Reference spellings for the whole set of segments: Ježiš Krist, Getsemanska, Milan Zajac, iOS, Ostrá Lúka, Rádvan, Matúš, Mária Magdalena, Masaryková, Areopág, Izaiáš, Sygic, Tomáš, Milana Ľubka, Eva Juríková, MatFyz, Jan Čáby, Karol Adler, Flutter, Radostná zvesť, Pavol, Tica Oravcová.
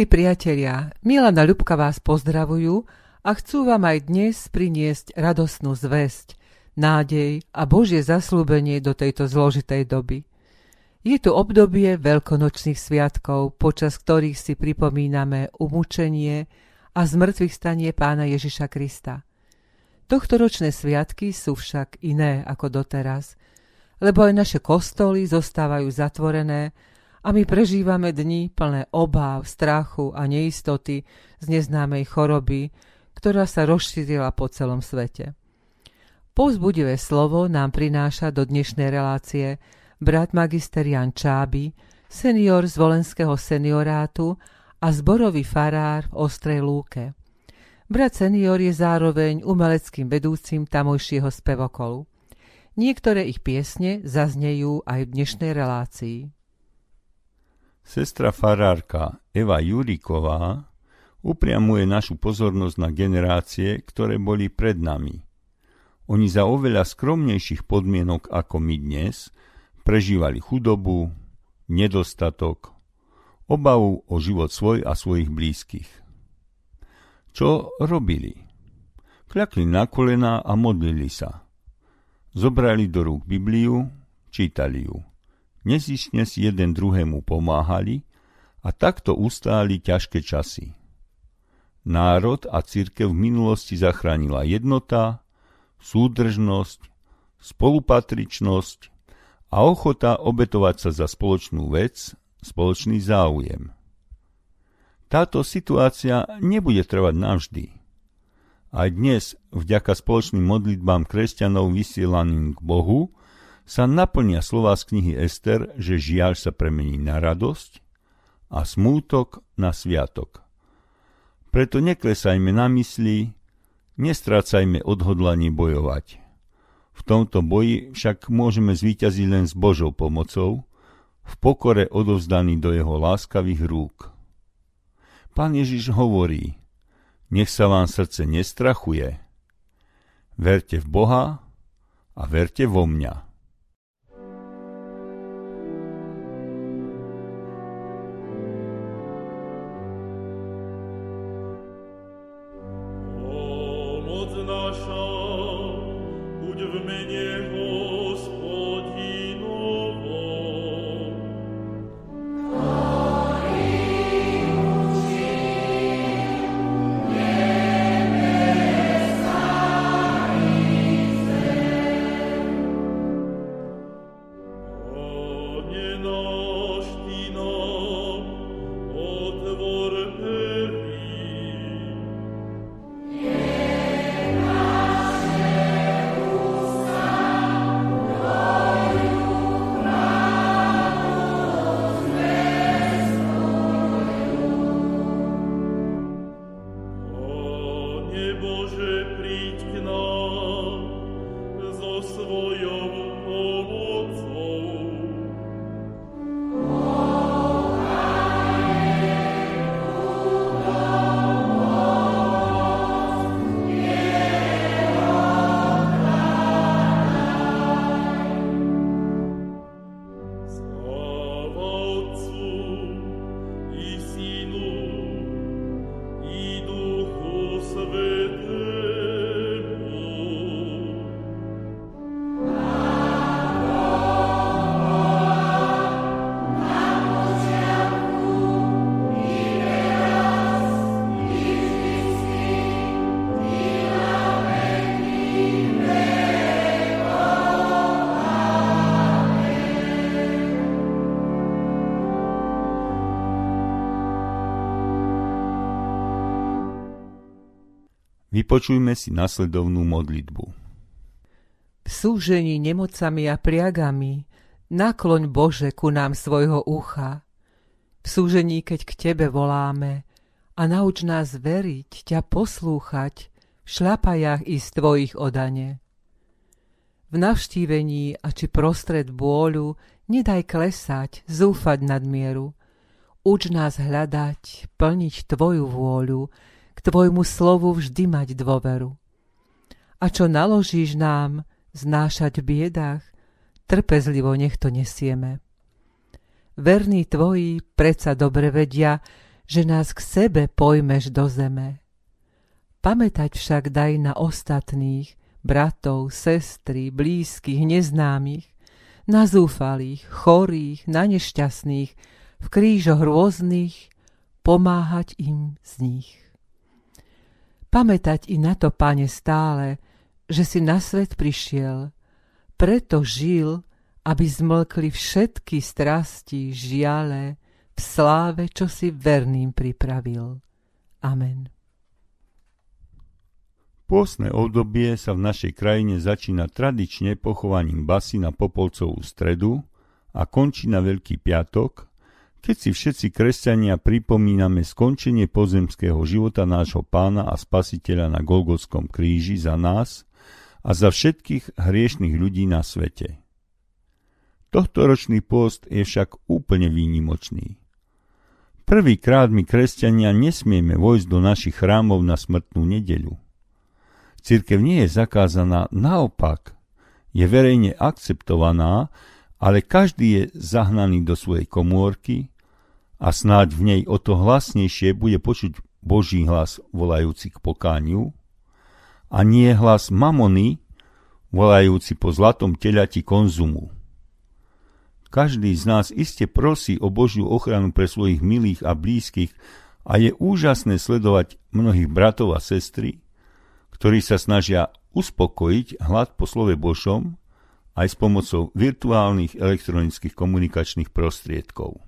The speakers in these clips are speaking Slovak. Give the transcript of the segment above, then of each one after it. Milí priatelia, Milana Ľubka vás pozdravujú a chcú vám aj dnes priniesť radostnú zvesť, nádej a Božie zasľúbenie do tejto zložitej doby. Je tu obdobie veľkonočných sviatkov, počas ktorých si pripomíname umučenie a zmŕtvychvstanie Pána Ježiša Krista. Tohtoročné sviatky sú však iné ako doteraz, lebo aj naše kostoly zostávajú zatvorené a my prežívame dni plné obáv, strachu a neistoty z neznámej choroby, ktorá sa rozšírila po celom svete. Povzbudivé slovo nám prináša do dnešnej relácie brat magister Jan Čáby, senior z volenského seniorátu a zborový farár v Ostrej Lúke. Brat senior je zároveň umeleckým vedúcim tamojšieho spevokolu. Niektoré ich piesne zaznejú aj v dnešnej relácii. Sestra farárka Eva Juríková upriamuje našu pozornosť na generácie, ktoré boli pred nami. Oni za oveľa skromnejších podmienok ako my dnes prežívali chudobu, nedostatok, obavu o život svoj a svojich blízkych. Čo robili? Kľakli na kolená a modlili sa. Zobrali do rúk Bibliu, čítali ju. Nezištne si jeden druhému pomáhali a takto ustáli ťažké časy. Národ a cirkev v minulosti zachránila jednota, súdržnosť, spolupatričnosť a ochota obetovať sa za spoločnú vec, spoločný záujem. Táto situácia nebude trvať navždy. Aj dnes, vďaka spoločným modlitbám kresťanov vysielaným k Bohu, sa naplnia slová z knihy Ester, že žiaľ sa premení na radosť a smútok na sviatok. Preto neklesajme na mysli, nestrácajme odhodlanie bojovať. V tomto boji však môžeme zvíťaziť len s Božou pomocou, v pokore odovzdaný do jeho láskavých rúk. Pán Ježiš hovorí, nech sa vám srdce nestrachuje. Verte v Boha a verte vo mňa. Vypočujme si nasledovnú modlitbu. V súžení nemocami a priagami nakloň Bože ku nám svojho ucha. V súžení, keď k Tebe voláme a nauč nás veriť, ťa poslúchať v šľapajách i z Tvojich odane. V navštívení a či prostred bôľu nedaj klesať, zúfať nadmieru. Uč nás hľadať, plniť Tvoju vôľu, k Tvojmu slovu vždy mať dôveru. A čo naložíš nám znášať v biedách, trpezlivo nech to nesieme. Verní Tvoji predsa dobre vedia, že nás k sebe pojmeš do zeme. Pamätať však daj na ostatných, bratov, sestry, blízkych, neznámych, na zúfalých, chorých, na nešťastných, v krížoch rôznych, pomáhať im z nich. Pamätať i na to, Pane, stále, že si na svet prišiel, preto žil, aby zmlkli všetky strasti, žiale, v sláve, čo si verným pripravil. Amen. Pôstne obdobie sa v našej krajine začína tradične pochovaním basy na Popolcovú stredu a končí na Veľký piatok, keď si všetci kresťania pripomíname skončenie pozemského života nášho Pána a Spasiteľa na Golgotskom kríži za nás a za všetkých hriešnych ľudí na svete. Tohtoročný pôst je však úplne výnimočný. Prvýkrát my kresťania nesmieme vojsť do našich chrámov na smrtnú nedeľu. Cirkev nie je zakázaná, naopak, je verejne akceptovaná, ale každý je zahnaný do svojej komórky a snáď v nej o to hlasnejšie bude počuť Boží hlas volajúci k pokániu a nie hlas mamony volajúci po zlatom teľati konzumu. Každý z nás iste prosí o Božiu ochranu pre svojich milých a blízkych a je úžasné sledovať mnohých bratov a sestry, ktorí sa snažia uspokojiť hlad po slove Božom aj s pomocou virtuálnych elektronických komunikačných prostriedkov.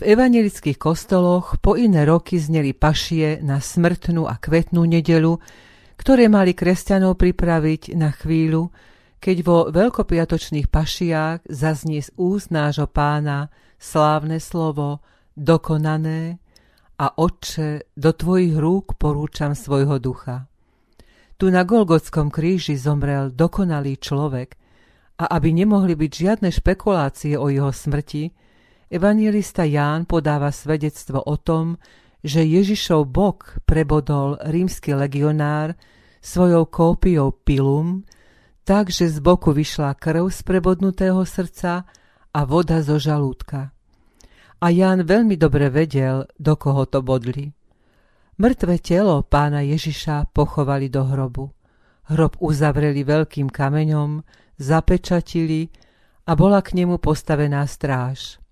V evanjelických kostoloch po iné roky zneli pašie na smrtnú a kvetnú nedeľu, ktoré mali kresťanov pripraviť na chvíľu, keď vo veľkopiatočných pašiách zaznie z úst nášho Pána slávne slovo dokonané a Otče, do tvojich rúk porúčam svojho ducha. Tu na Golgotskom kríži zomrel dokonalý človek a aby nemohli byť žiadne špekulácie o jeho smrti, evanjelista Ján podáva svedectvo o tom, že Ježišov bok prebodol rímsky legionár svojou kópiou pilum, takže z boku vyšla krv z prebodnutého srdca a voda zo žalúdka. A Ján veľmi dobre vedel, do koho to bodli. Mŕtve telo Pána Ježiša pochovali do hrobu. Hrob uzavreli veľkým kameňom, zapečatili a bola k nemu postavená stráž.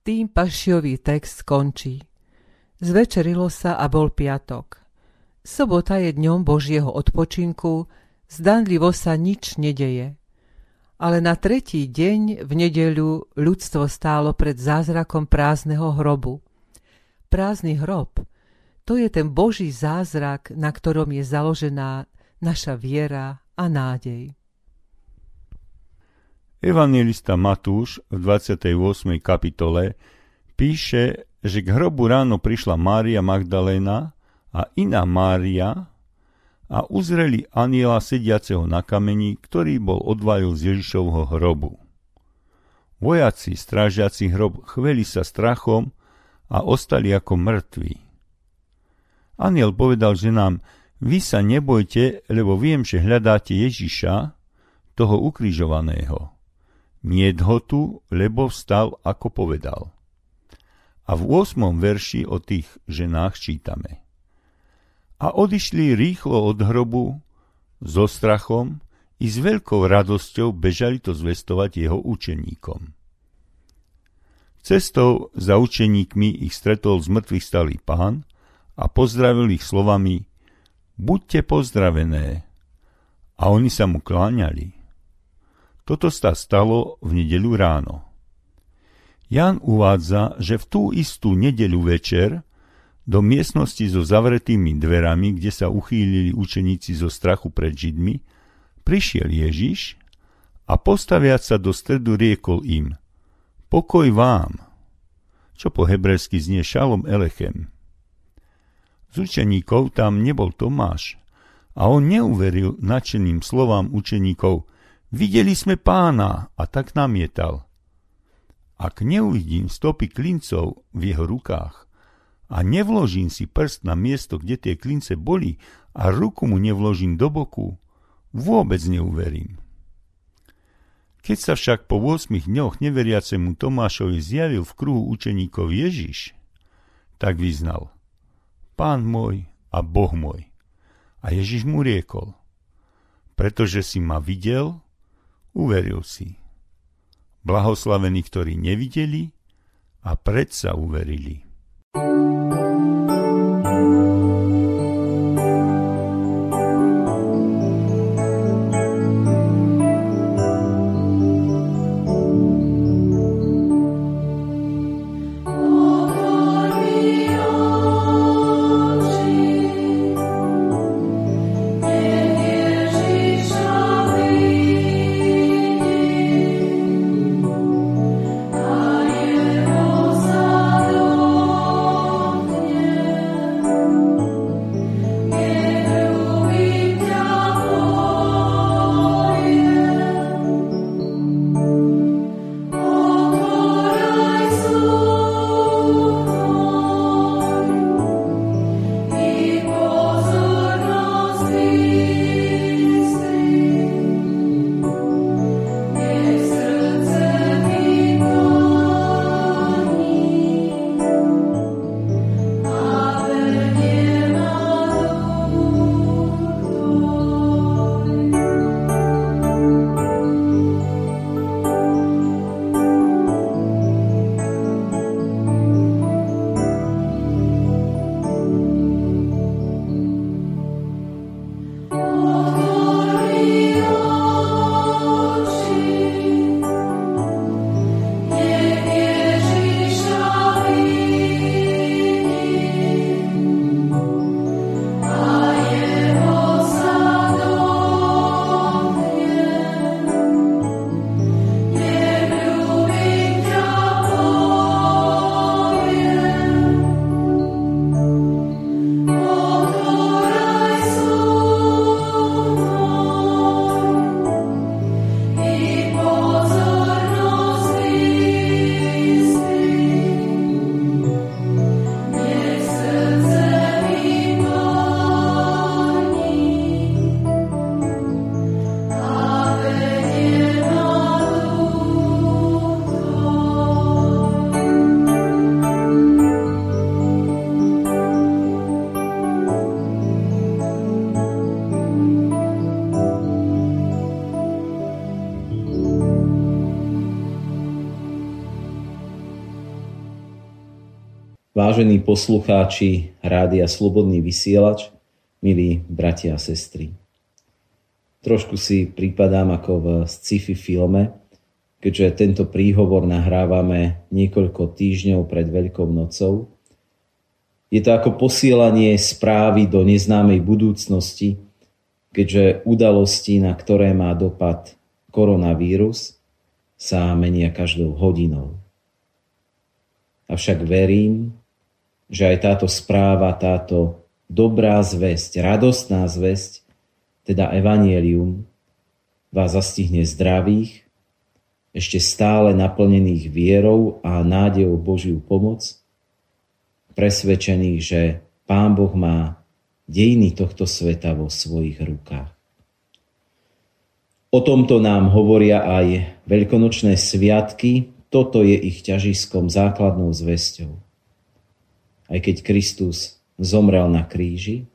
Tým pašiový text skončí. Zvečerilo sa a bol piatok. Sobota je dňom Božieho odpočinku, zdanlivo sa nič nedeje. Ale na tretí deň v nedeľu ľudstvo stálo pred zázrakom prázdneho hrobu. Prázdny hrob, to je ten Boží zázrak, na ktorom je založená naša viera a nádej. Evanjelista Matúš v 28. kapitole píše, že k hrobu ráno prišla Mária Magdalena a iná Mária a uzreli anjela sediaceho na kameni, ktorý bol odvalil z Ježišovho hrobu. Vojaci strážiaci hrob chveli sa strachom a ostali ako mŕtvi. Anjel povedal ženám, vy sa nebojte, lebo viem, že hľadáte Ježiša, toho ukrižovaného. Niet ho tu, lebo vstal, ako povedal. A v 8. verši o tých ženách čítame. A odišli rýchlo od hrobu, so strachom i s veľkou radosťou bežali to zvestovať jeho učeníkom. Cestou za učeníkmi ich stretol zmŕtvychstalý Pán a pozdravil ich slovami buďte pozdravené. A oni sa mu kláňali. Toto sa stalo v nedeľu ráno. Ján uvádza, že v tú istú nedeľu večer do miestnosti so zavretými dverami, kde sa uchýlili učeníci zo strachu pred Židmi, prišiel Ježiš a postaviac sa do stredu riekol im pokoj vám, čo po hebrejsky znie šalom elechem. Z učeníkov tam nebol Tomáš a on neuveril nadšeným slovám učeníkov videli sme Pána a tak namietal. Ak neuvidím stopy klincov v jeho rukách a nevložím si prst na miesto, kde tie klince boli a ruku mu nevložím do boku, vôbec neuverím. Keď sa však po 8 dňoch neveriacemu Tomášovi zjavil v kruhu učeníkov Ježiš, tak vyznal Pán môj a Boh môj. A Ježiš mu riekol pretože si ma videl, uveril si. Blahoslavení, ktorí nevideli a predsa uverili. Vážení poslucháči Rádia Slobodný vysielač, milí bratia a sestry. Trošku si pripadám ako v sci-fi filme, keďže tento príhovor nahrávame niekoľko týždňov pred Veľkou nocou. Je to ako posielanie správy do neznámej budúcnosti, keďže udalosti, na ktoré má dopad koronavírus, sa menia každou hodinou. Avšak verím, že aj táto správa, táto dobrá zvesť, radostná zvesť, teda evanjelium, vás zastihne zdravých, ešte stále naplnených vierou a nádejou Božiu pomoc, presvedčených, že Pán Boh má dejiny tohto sveta vo svojich rukách. O tomto nám hovoria aj veľkonočné sviatky, toto je ich ťažiskom, základnou zvesťou. Aj keď Kristus zomrel na kríži,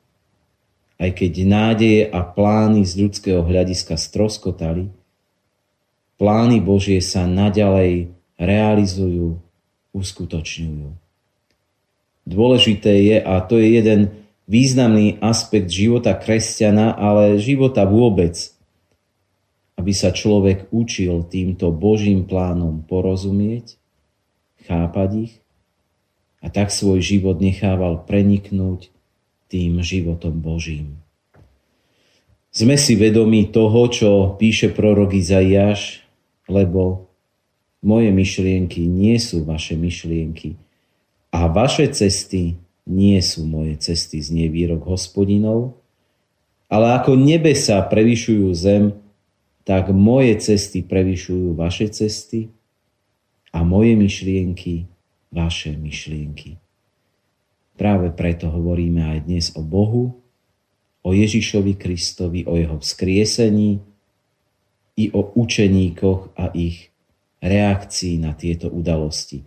aj keď nádeje a plány z ľudského hľadiska stroskotali, plány Božie sa naďalej realizujú, uskutočňujú. Dôležité je, a to je jeden významný aspekt života kresťana, ale života vôbec, aby sa človek učil týmto Božím plánom porozumieť, chápať ich a tak svoj život nechával preniknúť tým životom Božím. Sme si vedomi toho, čo píše prorok Izaiáš, lebo moje myšlienky nie sú vaše myšlienky a vaše cesty nie sú moje cesty, znie výrok Hospodinov, ale ako nebesá prevyšujú zem, tak moje cesty prevyšujú vaše cesty a moje myšlienky vaše myšlienky. Práve preto hovoríme aj dnes o Bohu, o Ježišovi Kristovi, o jeho vzkriesení i o učeníkoch a ich reakcii na tieto udalosti.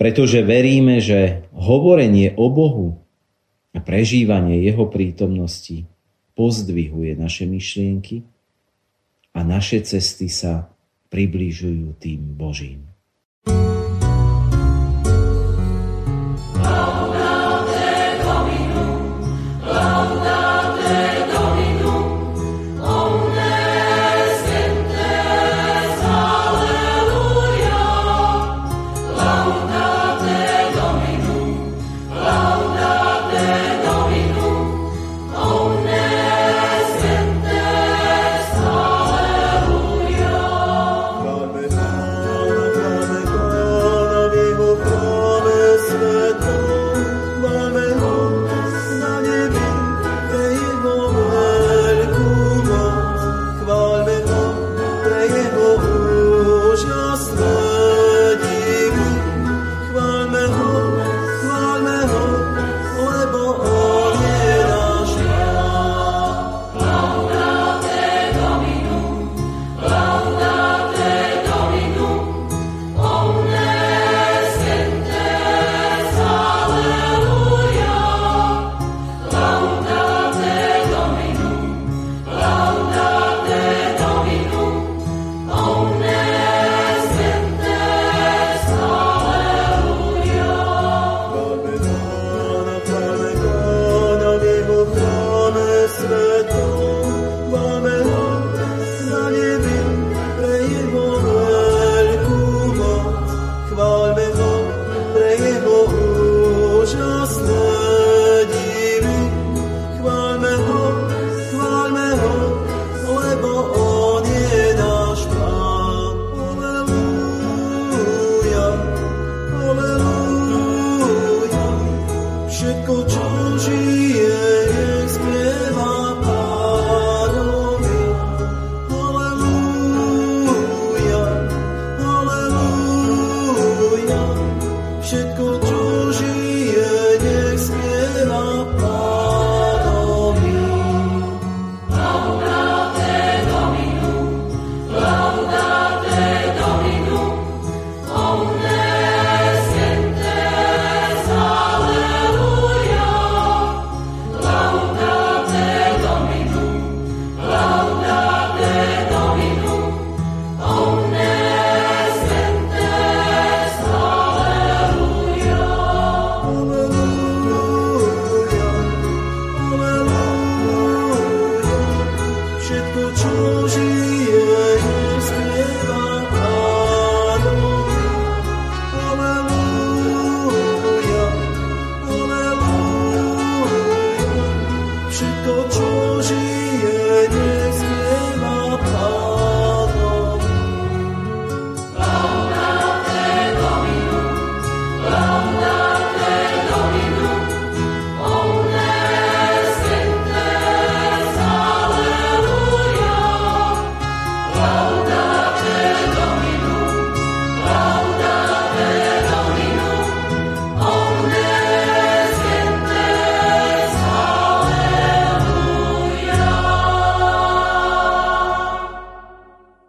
Pretože veríme, že hovorenie o Bohu a prežívanie jeho prítomnosti pozdvihuje naše myšlienky a naše cesty sa približujú tým Božím.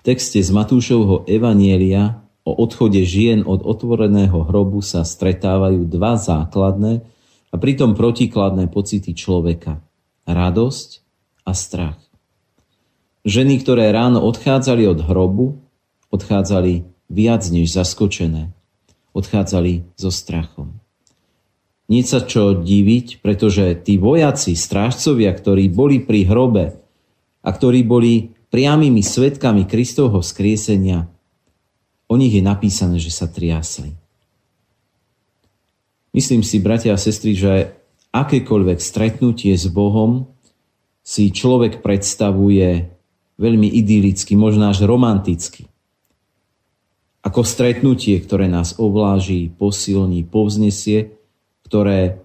V texte z Matúšovho evanielia o odchode žien od otvoreného hrobu sa stretávajú dva základné a pritom protikladné pocity človeka. Radosť a strach. Ženy, ktoré ráno odchádzali od hrobu, odchádzali viac než zaskočené. Odchádzali so strachom. Nie sa čo diviť, pretože tí vojaci, strážcovia, ktorí boli pri hrobe a ktorí boli priamými svedkami Kristovho vzkriesenia, o nich je napísané, že sa triasli. Myslím si, bratia a sestry, že akékoľvek stretnutie s Bohom si človek predstavuje veľmi idylicky, možno až romanticky. Ako stretnutie, ktoré nás ovláži, posilní, povznesie, ktoré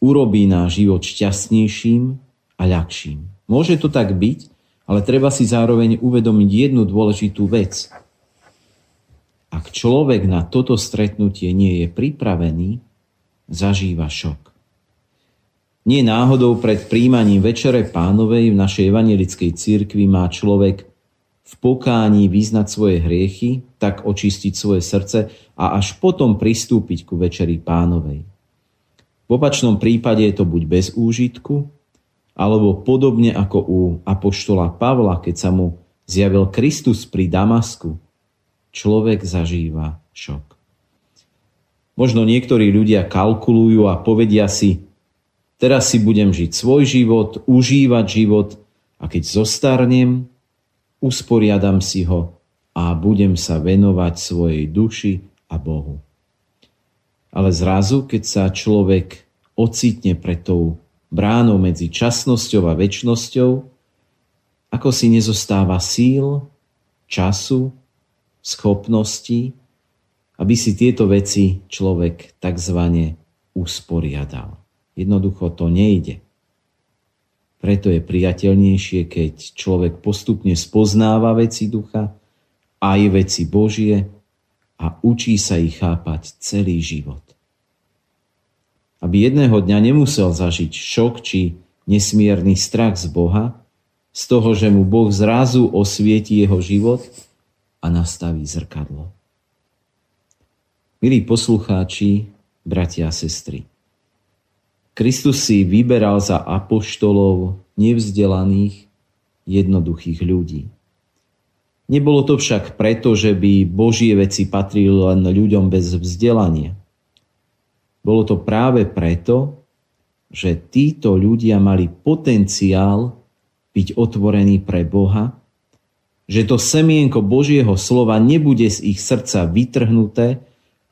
urobí náš život šťastnejším a ľahším. Môže to tak byť? Ale treba si zároveň uvedomiť jednu dôležitú vec. Ak človek na toto stretnutie nie je pripravený, zažíva šok. Nie náhodou pred prijímaním Večere Pánovej v našej evanjelickej cirkvi má človek v pokání vyznať svoje hriechy, tak očistiť svoje srdce a až potom pristúpiť ku Večeri Pánovej. V opačnom prípade je to buď bez úžitku, alebo podobne ako u apoštola Pavla, keď sa mu zjavil Kristus pri Damasku, človek zažíva šok. Možno niektorí ľudia kalkulujú a povedia si, teraz si budem žiť svoj život, užívať život a keď zostarnem, usporiadam si ho a budem sa venovať svojej duši a Bohu. Ale zrazu, keď sa človek ocitne pred tou bránou medzi časnosťou a večnosťou, ako si nezostáva síl, času, schopností, aby si tieto veci človek takzvane usporiadal. Jednoducho to nejde. Preto je priateľnejšie, keď človek postupne spoznáva veci ducha, aj veci Božie a učí sa ich chápať celý život. Aby jedného dňa nemusel zažiť šok či nesmierny strach z Boha, z toho, že mu Boh zrazu osvietí jeho život a nastaví zrkadlo. Milí poslucháči, bratia a sestry, Kristus si vyberal za apoštolov nevzdelaných, jednoduchých ľudí. Nebolo to však preto, že by Božie veci patrili len ľuďom bez vzdelania. Bolo to práve preto, že títo ľudia mali potenciál byť otvorení pre Boha, že to semienko Božieho slova nebude z ich srdca vytrhnuté,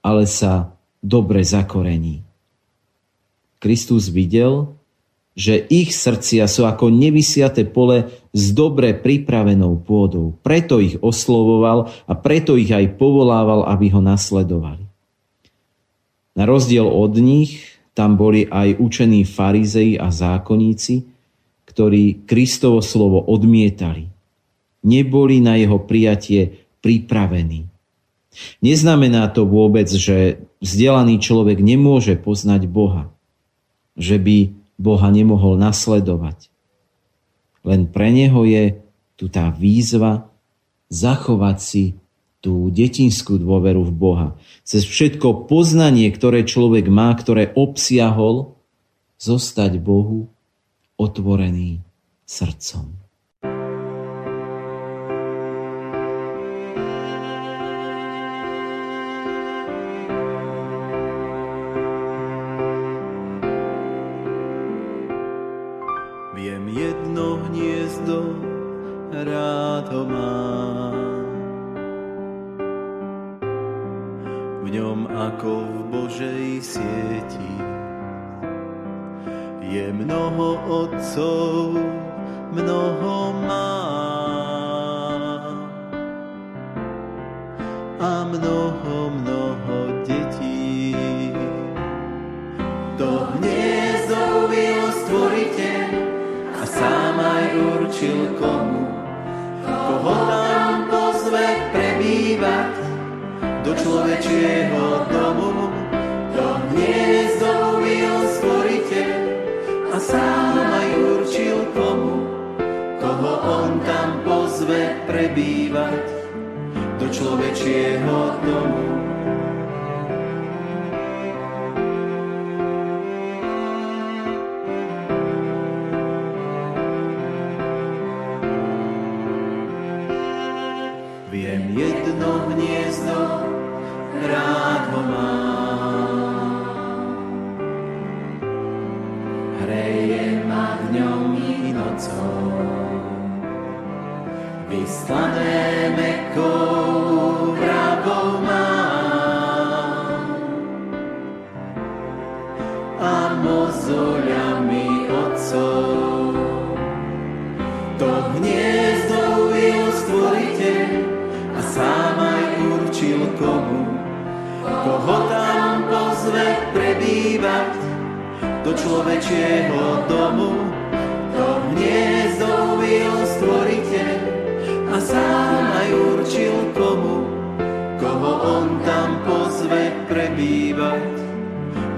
ale sa dobre zakorení. Kristus videl, že ich srdcia sú ako nevysiate pole s dobre pripravenou pôdou. Preto ich oslovoval a preto ich aj povolával, aby ho nasledovali. Na rozdiel od nich tam boli aj učení farizei a zákonníci, ktorí Kristovo slovo odmietali. Neboli na jeho prijatie pripravení. Neznamená to vôbec, že vzdelaný človek nemôže poznať Boha, že by Boha nemohol nasledovať. Len pre neho je tu tá výzva zachovať si tú detinskú dôveru v Boha. Cez všetko poznanie, ktoré človek má, ktoré obsiahol, zostať Bohu otvorený srdcom. Viem jedno hniezdo rád ho mám. V ňom ako v Božej sieti je mnoho otcov, mnoho mám a mnoho, mnoho detí. Do hniezda uviedol Stvoriteľ a sám aj určil komu, koho tam pozve prebývať do človečieho domu. Do hniezda uviedol Stvoriteľ a sám aj určil komu, koho on tam pozve prebývať do človečieho domu. Vystané mäkkou vravou mám a mozoľami otcov. To hniezdo uviedol Stvoriteľ a sám aj určil komu, koho tam pozve prebývať do človečieho domu. To hniezdo uviedol Stvoriteľ a sám aj určil komu, koho on tam pozve prebývať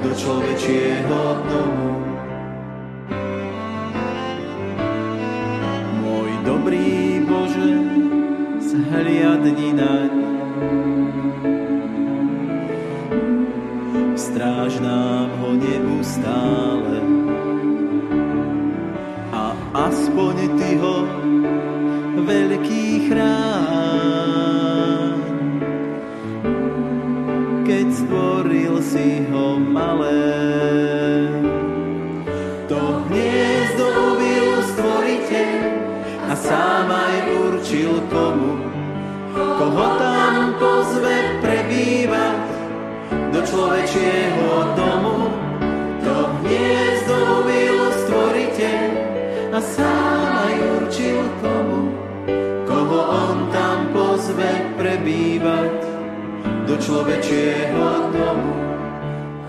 do človečieho domu. Môj dobrý Bože, zhliadni naň, stráž nám ho neustále, aspoň Ty ho veľký chráň. Keď stvoril si ho malé, to hniezdo uviedol Stvoriteľ a sám aj určil komu, koho tam pozve prebývať do človečieho domu. To hniezdo uviedol Stvoriteľ a sám aj určil komu, koho on tam pozve prebývať do človečieho domu.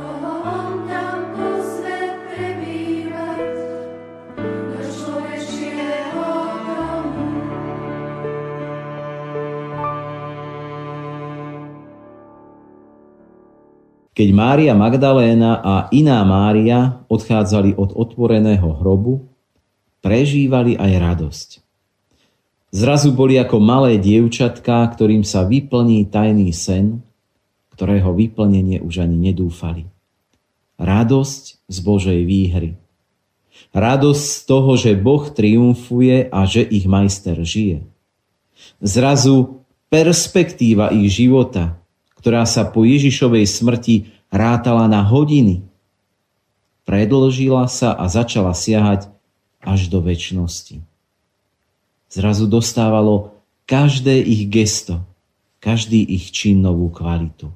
Koho on tam pozve prebývať do človečieho domu. Keď Mária Magdaléna a iná Mária odchádzali od otvoreného hrobu, prežívali aj radosť. Zrazu boli ako malé dievčatká, ktorým sa vyplní tajný sen, ktorého vyplnenie už ani nedúfali. Radosť z Božej výhry. Radosť z toho, že Boh triumfuje a že ich majster žije. Zrazu perspektíva ich života, ktorá sa po Ježišovej smrti rátala na hodiny, predĺžila sa a začala siahať až do večnosti. Zrazu dostávalo každé ich gesto, každý ich čin novú kvalitu.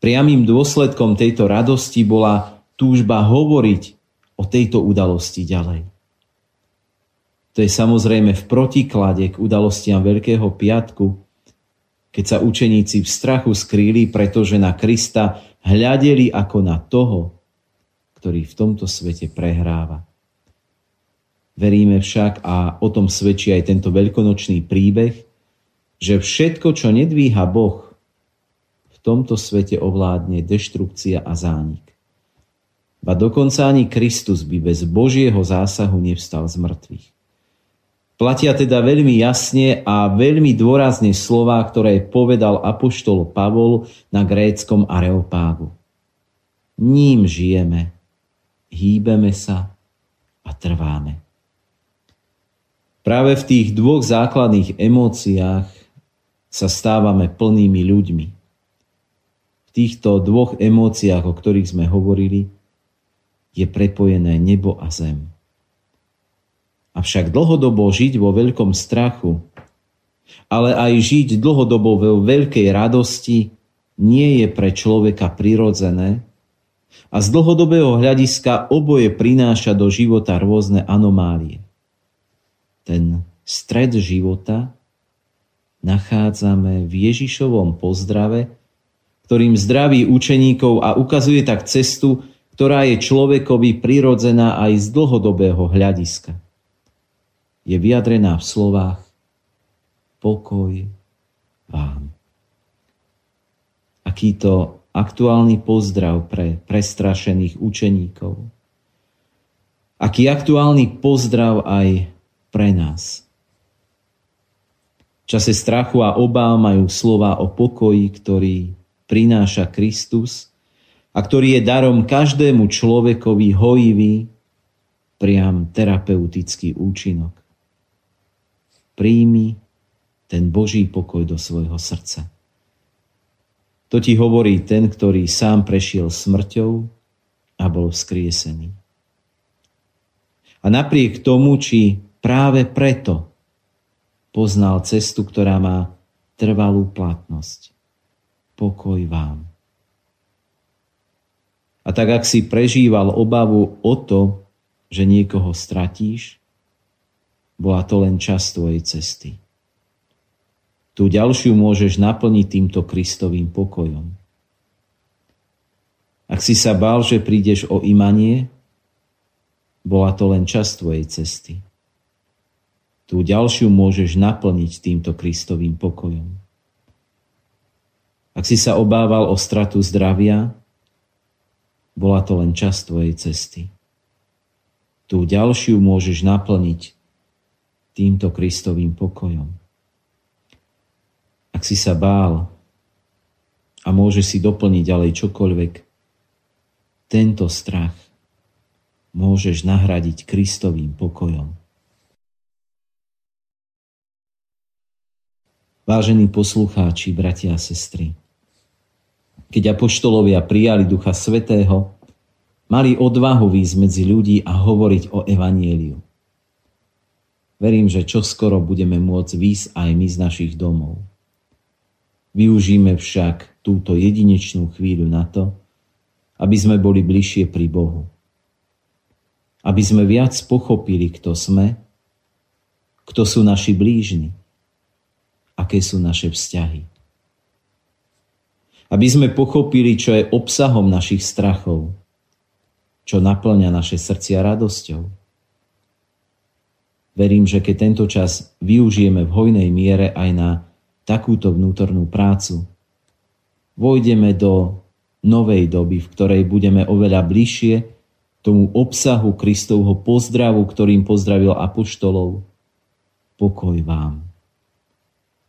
Priamým dôsledkom tejto radosti bola túžba hovoriť o tejto udalosti ďalej. To je samozrejme v protiklade k udalostiam Veľkého piatku, keď sa učeníci v strachu skrýli, pretože na Krista hľadeli ako na toho, ktorý v tomto svete prehráva. Veríme však, a o tom svedčí aj tento veľkonočný príbeh, že všetko, čo nedvíha Boh, v tomto svete ovládne deštrukcia a zánik. Ba dokonca ani Kristus by bez Božieho zásahu nevstal z mŕtvych. Platia teda veľmi jasne a veľmi dôrazne slová, ktoré povedal apoštol Pavol na gréckom Areopágu. Ním žijeme, hýbeme sa a trváme. Práve v tých dvoch základných emóciách sa stávame plnými ľuďmi. V týchto dvoch emóciách, o ktorých sme hovorili, je prepojené nebo a zem. avšak dlhodobo žiť vo veľkom strachu, ale aj žiť dlhodobo vo veľkej radosti nie je pre človeka prirodzené a z dlhodobého hľadiska oboje prináša do života rôzne anomálie. Ten stred života nachádzame v Ježišovom pozdrave, ktorým zdraví učeníkov a ukazuje tak cestu, ktorá je človekovi prirodzená aj z dlhodobého hľadiska. Je vyjadrená v slovách pokoj vám. Akýto aktuálny pozdrav pre prestrašených učeníkov. Aký aktuálny pozdrav aj pre nás. V čase strachu a obáv majú slova o pokoji, ktorý prináša Kristus a ktorý je darom každému človekovi hojivý, priam terapeutický účinok. Príjmi ten Boží pokoj do svojho srdca. To ti hovorí ten, ktorý sám prešiel smrťou a bol vzkriesený. A napriek tomu, či práve preto poznal cestu, ktorá má trvalú platnosť. Pokoj vám. A tak, ak si prežíval obavu o to, že niekoho stratíš, bola to len časť tvojej cesty. Tú ďalšiu môžeš naplniť týmto Kristovým pokojom. Ak si sa bál, že prídeš o imanie, bola to len časť tvojej cesty. Tú ďalšiu môžeš naplniť týmto Kristovým pokojom. Ak si sa obával o stratu zdravia, bola to len časť tvojej cesty. Tú ďalšiu môžeš naplniť týmto Kristovým pokojom. Ak si sa bál a môžeš si doplniť ďalej čokoľvek, tento strach môžeš nahradiť Kristovým pokojom. Vážení poslucháči, bratia a sestry, keď apoštolovia prijali Ducha Svätého, mali odvahu výjsť medzi ľudí a hovoriť o evanjeliu. Verím, že čoskoro budeme môcť výjsť aj my z našich domov. Využíme však túto jedinečnú chvíľu na to, aby sme boli bližšie pri Bohu. Aby sme viac pochopili, kto sme, kto sú naši blížni, aké sú naše vzťahy. Aby sme pochopili, čo je obsahom našich strachov, čo naplňa naše srdcia radosťou. Verím, že keď tento čas využijeme v hojnej miere aj na takúto vnútornú prácu, vojdeme do novej doby, v ktorej budeme oveľa bližšie tomu obsahu Kristovho pozdravu, ktorým pozdravil apoštolov, pokoj vám.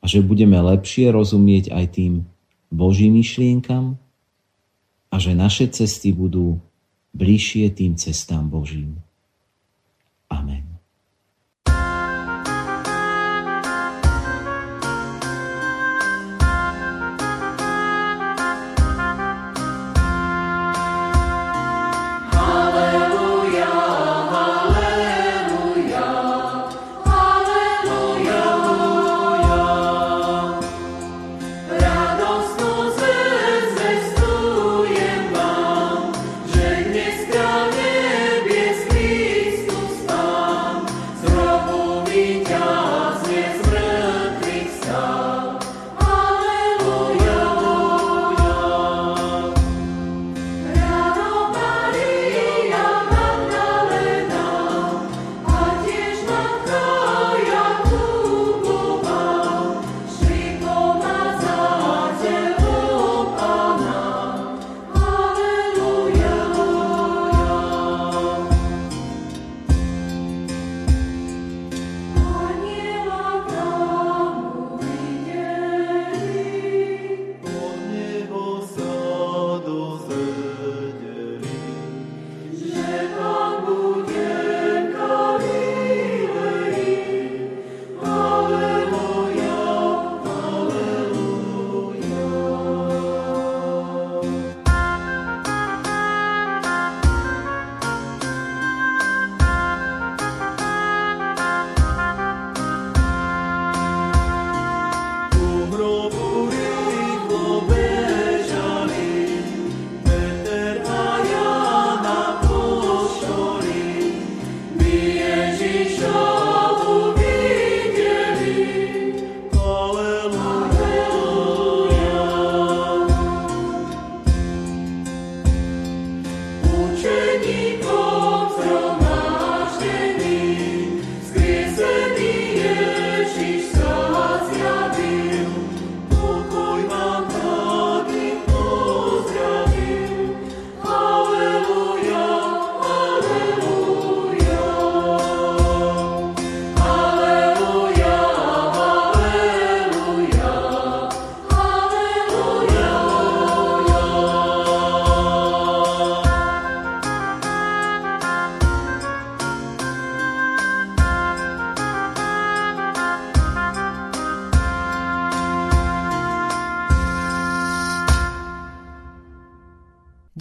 A že budeme lepšie rozumieť aj tým Božím myšlienkam a že naše cesty budú bližšie tým cestám Božím. Amen. Yeah.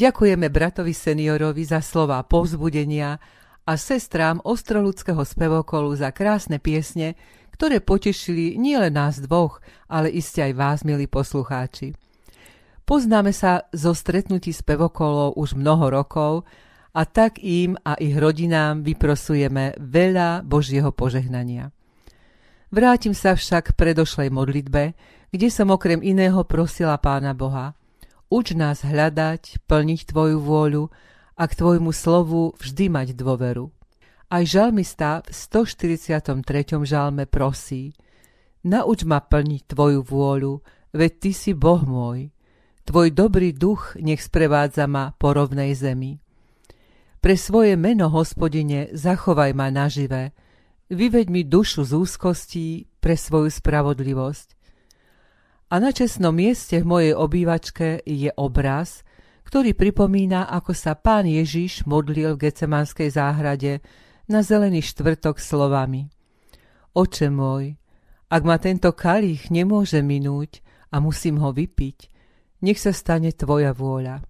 Ďakujeme bratovi seniorovi za slová povzbudenia a sestrám Ostroľudského spevokolu za krásne piesne, ktoré potešili nielen nás dvoch, ale iste aj vás, milí poslucháči. Poznáme sa zo stretnutí spevokolov už mnoho rokov a tak im a ich rodinám vyprosujeme veľa Božieho požehnania. Vrátim sa však k predošlej modlitbe, kde som okrem iného prosila Pána Boha: uč nás hľadať, plniť Tvoju vôľu a k Tvojmu slovu vždy mať dôveru. Aj žalmista v 143. žalme prosí: nauč ma plniť Tvoju vôľu, veď Ty si Boh môj. Tvoj dobrý duch nech sprevádza ma po rovnej zemi. Pre svoje meno, Hospodine, zachovaj ma nažive, vyveď mi dušu z úzkostí pre svoju spravodlivosť. A na čestnom mieste v mojej obývačke je obraz, ktorý pripomína, ako sa Pán Ježiš modlil v Getsemanskej záhrade na zelený štvrtok slovami: Oče môj, ak ma tento kalich nemôže minúť a musím ho vypiť, nech sa stane Tvoja vôľa.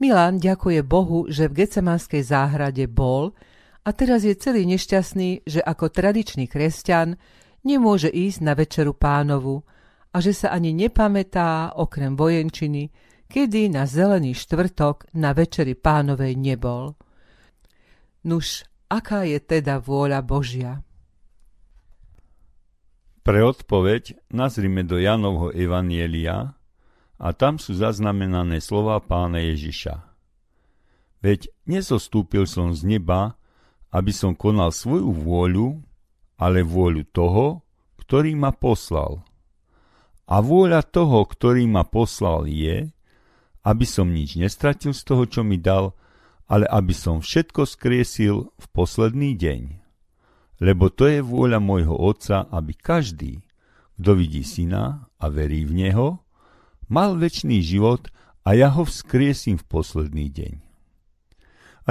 Milan ďakuje Bohu, že v Getsemanskej záhrade bol a teraz je celý nešťastný, že ako tradičný kresťan nemôže ísť na večeru Pánovu, a že sa ani nepamätá, okrem vojenčiny, kedy na zelený štvrtok na večeri Pánovej nebol. Nuž, aká je teda vôľa Božia? Pre odpoveď nazrime do Jánovho evanjelia a tam sú zaznamenané slová Pána Ježiša: veď nezostúpil som z neba, aby som konal svoju vôľu, ale vôľu toho, ktorý ma poslal. A vôľa toho, ktorý ma poslal, je, aby som nič nestratil z toho, čo mi dal, ale aby som všetko skriesil v posledný deň. Lebo to je vôľa môjho Otca, aby každý, kto vidí Syna a verí v Neho, mal večný život a ja ho vzkriesím v posledný deň.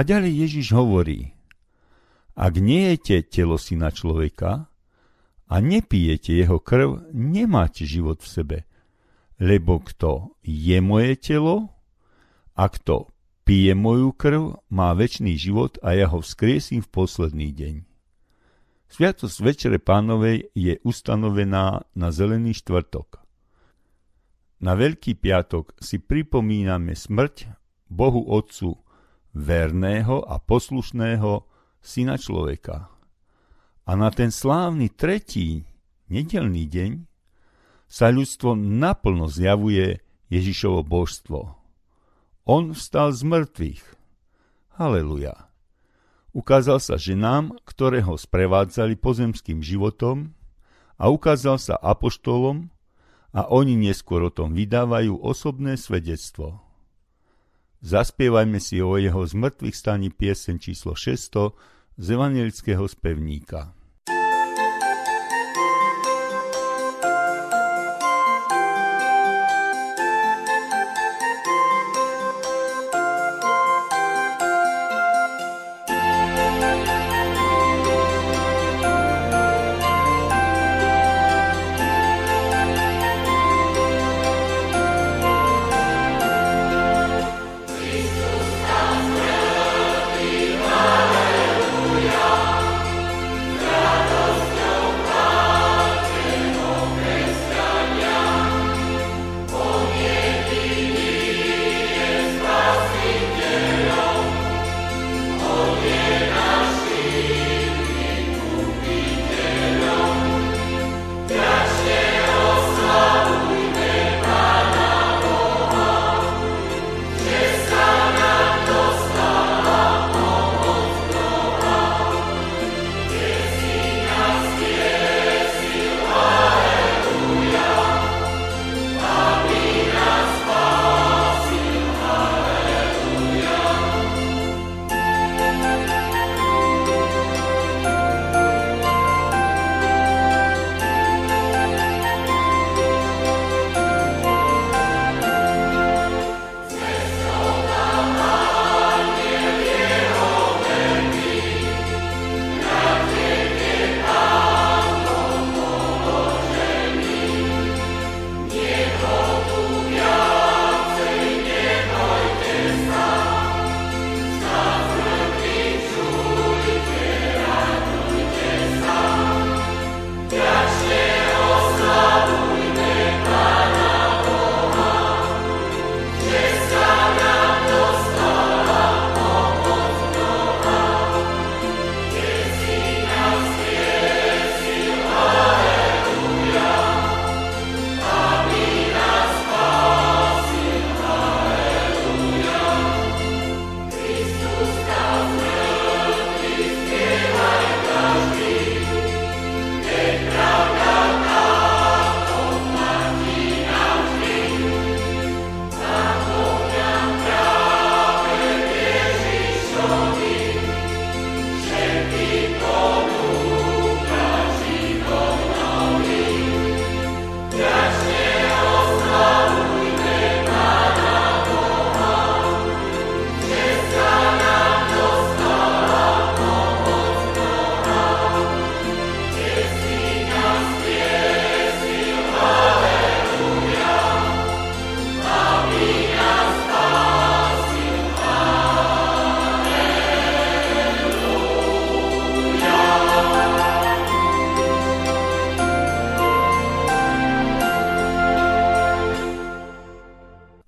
A ďalej Ježiš hovorí: ak nie jete telo Syna človeka a nepijete jeho krv, nemáte život v sebe. Lebo kto je moje telo a kto pije moju krv, má večný život a ja ho vzkriesím v posledný deň. Sviatosť Večere Pánovej je ustanovená na zelený štvrtok. Na Veľký piatok si pripomíname smrť Bohu Otcu verného a poslušného Syna človeka. A na ten slávny tretí nedeľný deň sa ľudstvo naplno zjavuje Ježišovo božstvo. On vstal z mŕtvych. Haleluja. Ukázal sa ženám, ktoré ho sprevádzali pozemským životom, a ukázal sa apoštolom a oni neskôr o tom vydávajú osobné svedectvo. Zaspievajme si o jeho zmŕtvych staní pieseň číslo 600 z evanjelického spevníka.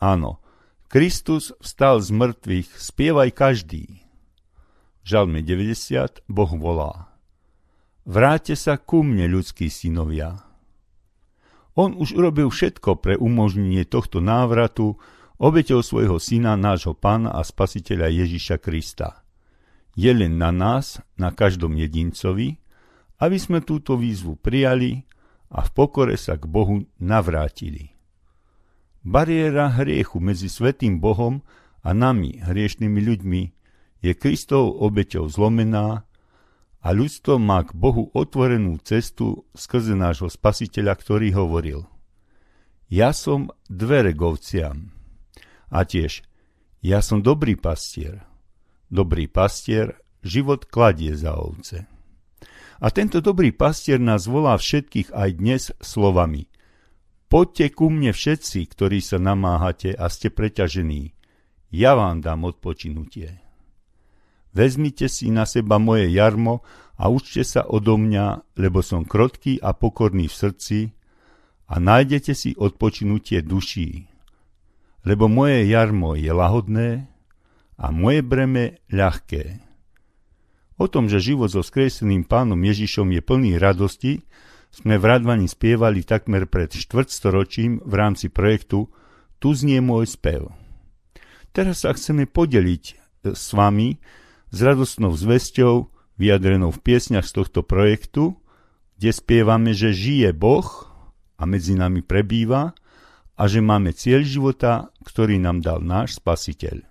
Áno, Kristus vstal z mŕtvych, spievaj každý. Žalme 90, Boh volá. Vráťte sa ku mne, ľudskí synovia. On už urobil všetko pre umožnenie tohto návratu obeťou svojho syna, nášho pána a spasiteľa Ježiša Krista. Je len na nás, na každom jedincovi, aby sme túto výzvu prijali a v pokore sa k Bohu navrátili. Bariéra hriechu medzi svätým Bohom a nami, hriešnými ľuďmi, je Kristovou obeťou zlomená a ľudstvo má k Bohu otvorenú cestu skrze nášho Spasiteľa, ktorý hovoril: Ja som dvere ovciam. A tiež: Ja som dobrý pastier. Dobrý pastier život kladie za ovce. A tento dobrý pastier nás volá všetkých aj dnes slovami: Poďte ku mne všetci, ktorí sa namáhate a ste preťažení. Ja vám dám odpočinutie. Vezmite si na seba moje jarmo a učte sa odo mňa, lebo som krotký a pokorný v srdci, a nájdete si odpočinutie duší. Lebo moje jarmo je lahodné a moje breme ľahké. O tom, že život so vzkrieseným pánom Ježišom je plný radosti, sme v Rádvani spievali takmer pred štvrtstoročím v rámci projektu Tu znie môj spev. Teraz sa chceme podeliť s vami s radostnou zvesťou, vyjadrenou v piesňach z tohto projektu, kde spievame, že žije Boh a medzi nami prebýva a že máme cieľ života, ktorý nám dal náš Spasiteľ.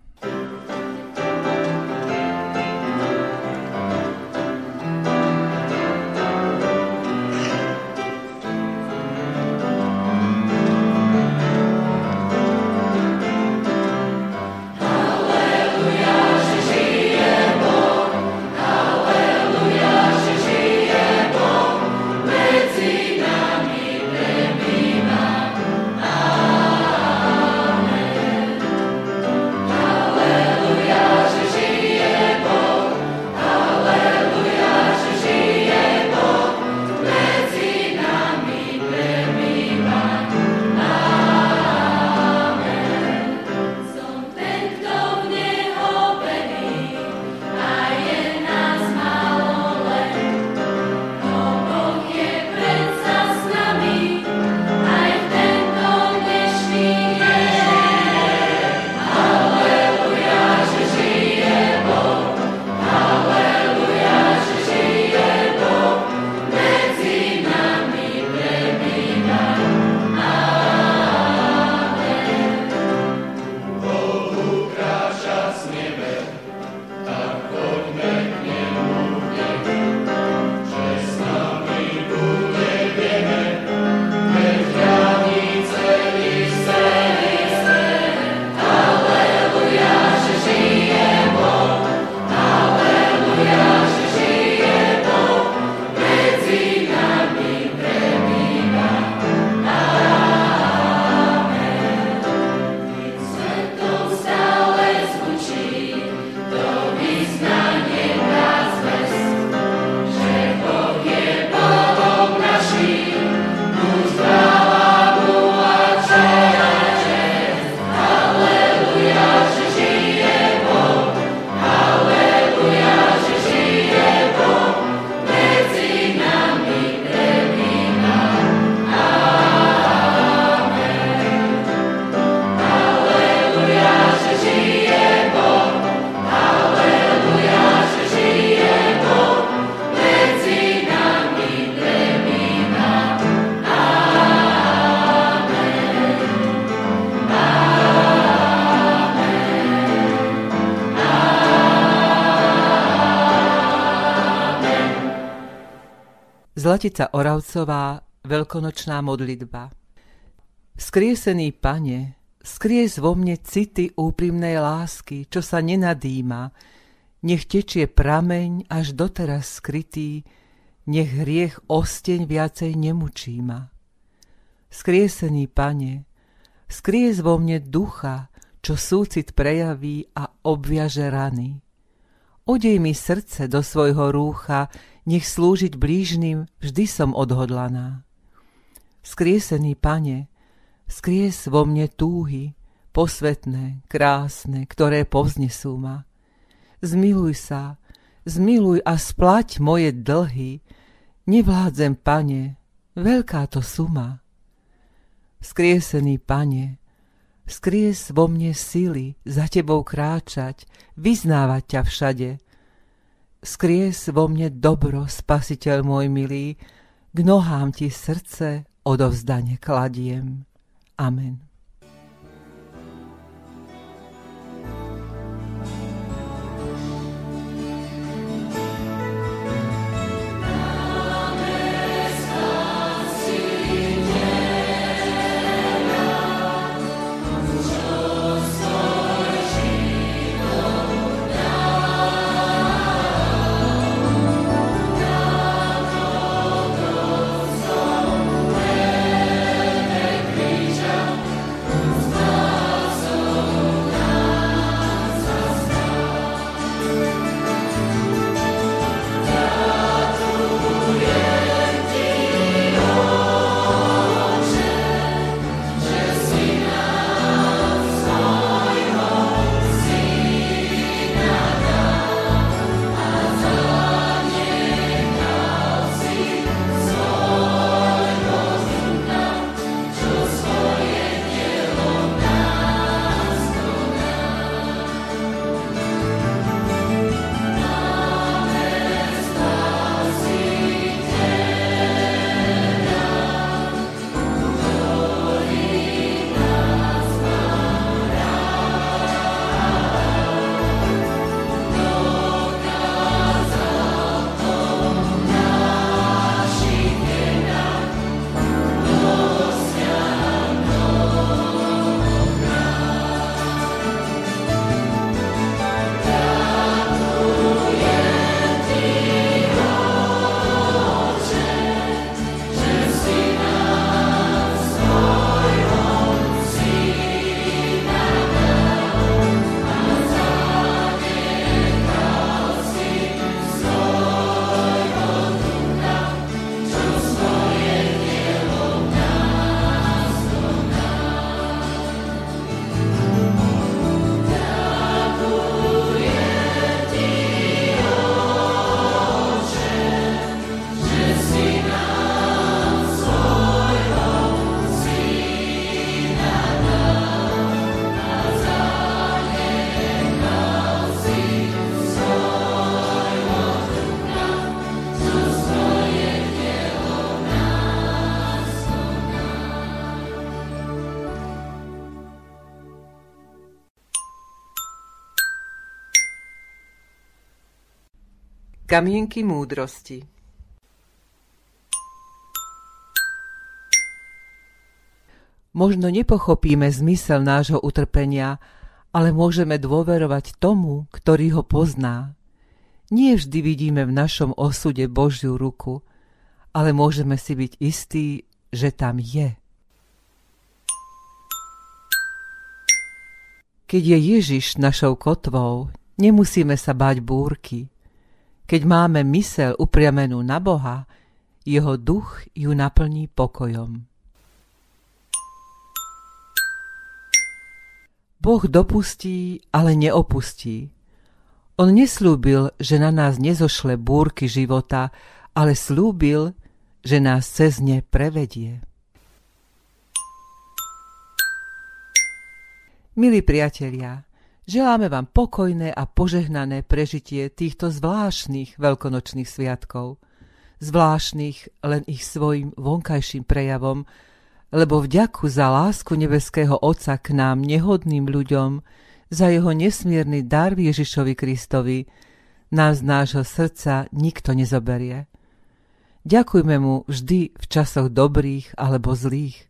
Tica Oravcová, veľkonočná modlitba. Skriesený Pane, skries vo mne city úprimnej lásky, čo sa nenadýma, nech tečie prameň až doteraz skrytý, nech hriech osteň viacej nemučí ma. Skriesený Pane, skries vo mne ducha, čo súcit prejaví a obviaže rany. Odej mi srdce do svojho rúcha, nech slúžiť blížnym vždy som odhodlaná. Skriesený Pane, skries vo mne túhy, posvetné, krásne, ktoré povznesú ma. Zmiluj sa, zmiluj a splať moje dlhy. Nevládzem, Pane, veľká to suma. Vzkriesený Pane, vzkries vo mne sily za Tebou kráčať, vyznávať Ťa všade. Vzkries vo mne dobro, Spasiteľ môj milý, k nohám Ti srdce odovzdane kladiem. Amen. Kamienky múdrosti. Možno nepochopíme zmysel nášho utrpenia, ale môžeme dôverovať tomu, ktorý ho pozná. Nie vždy vidíme v našom osude Božiu ruku, ale môžeme si byť istí, že tam je. Keď je Ježiš našou kotvou, nemusíme sa báť búrky. Keď máme myseľ upriamenú na Boha, jeho duch ju naplní pokojom. Boh dopustí, ale neopustí. On nesľúbil, že na nás nezošle búrky života, ale slúbil, že nás cez ne prevedie. Milí priatelia, želáme vám pokojné a požehnané prežitie týchto zvláštnych veľkonočných sviatkov. Zvláštnych len ich svojim vonkajším prejavom, lebo vďaku za lásku nebeského Otca k nám nehodným ľuďom, za jeho nesmierny dar Ježišovi Kristovi, nás z nášho srdca nikto nezoberie. Ďakujme mu vždy v časoch dobrých alebo zlých.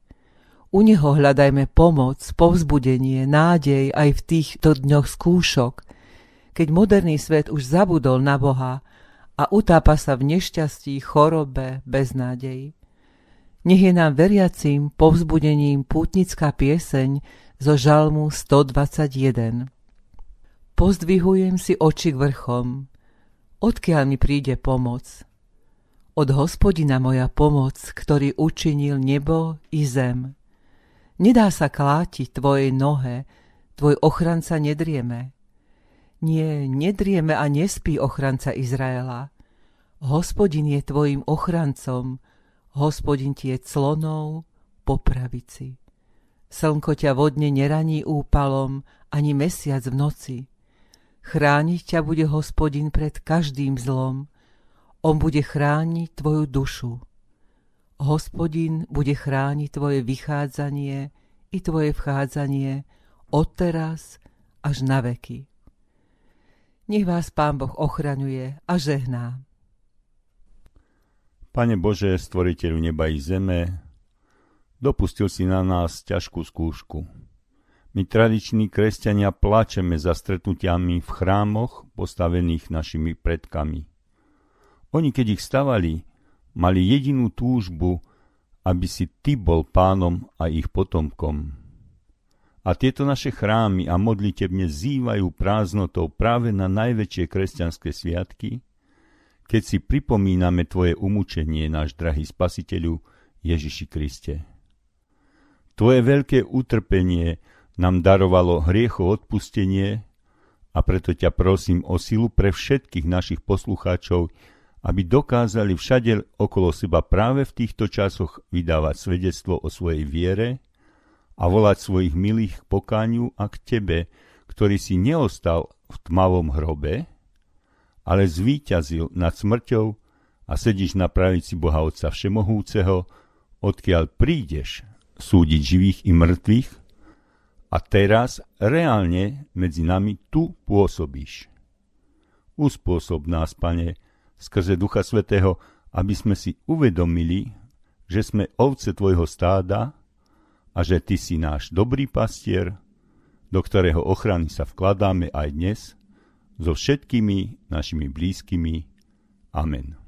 U neho hľadajme pomoc, povzbudenie, nádej aj v týchto dňoch skúšok, keď moderný svet už zabudol na Boha a utápa sa v nešťastí, chorobe, beznádeji. Nech je nám veriacím povzbudením pútnická pieseň zo žalmu 121. Pozdvihujem si oči k vrchom, odkiaľ mi príde pomoc. Od Hospodina moja pomoc, ktorý učinil nebo i zem. Nedá sa klátiť tvojej nohe, tvoj ochranca nedrieme. Nie, nedrieme a nespí ochranca Izraela. Hospodin je tvojim ochrancom, Hospodin ti je clonou po pravici. Slnko ťa vodne neraní úpalom, ani mesiac v noci. Chrániť ťa bude Hospodin pred každým zlom. On bude chrániť tvoju dušu. Hospodin bude chrániť tvoje vychádzanie i tvoje vchádzanie od teraz až na veky. Nech vás Pán Boh ochraňuje a žehná. Pane Bože, stvoriteľu neba i zeme, dopustil si na nás ťažkú skúšku. My, tradiční kresťania, plačeme za stretnutiami v chrámoch postavených našimi predkami. Oni, keď ich stavali, mali jedinú túžbu, aby si Ty bol pánom a ich potomkom. A tieto naše chrámy a modlitebne zývajú prázdnotou práve na najväčšie kresťanské sviatky, keď si pripomíname Tvoje umúčenie, náš drahý Spasiteľu Ježiši Kriste. Tvoje veľké utrpenie nám darovalo hriechov odpustenie, a preto ťa prosím o silu pre všetkých našich poslucháčov, aby dokázali všade okolo seba práve v týchto časoch vydávať svedectvo o svojej viere a volať svojich milých k pokániu a k Tebe, ktorý si neostal v tmavom hrobe, ale zvíťazil nad smrťou a sedíš na pravici Boha Otca Všemohúceho, odkiaľ prídeš súdiť živých i mŕtvych, a teraz reálne medzi nami tu pôsobíš. Uspôsob nás, Pane, skrze Ducha Svätého, aby sme si uvedomili, že sme ovce Tvojho stáda a že Ty si náš dobrý pastier, do ktorého ochrany sa vkladáme aj dnes so všetkými našimi blízkymi. Amen.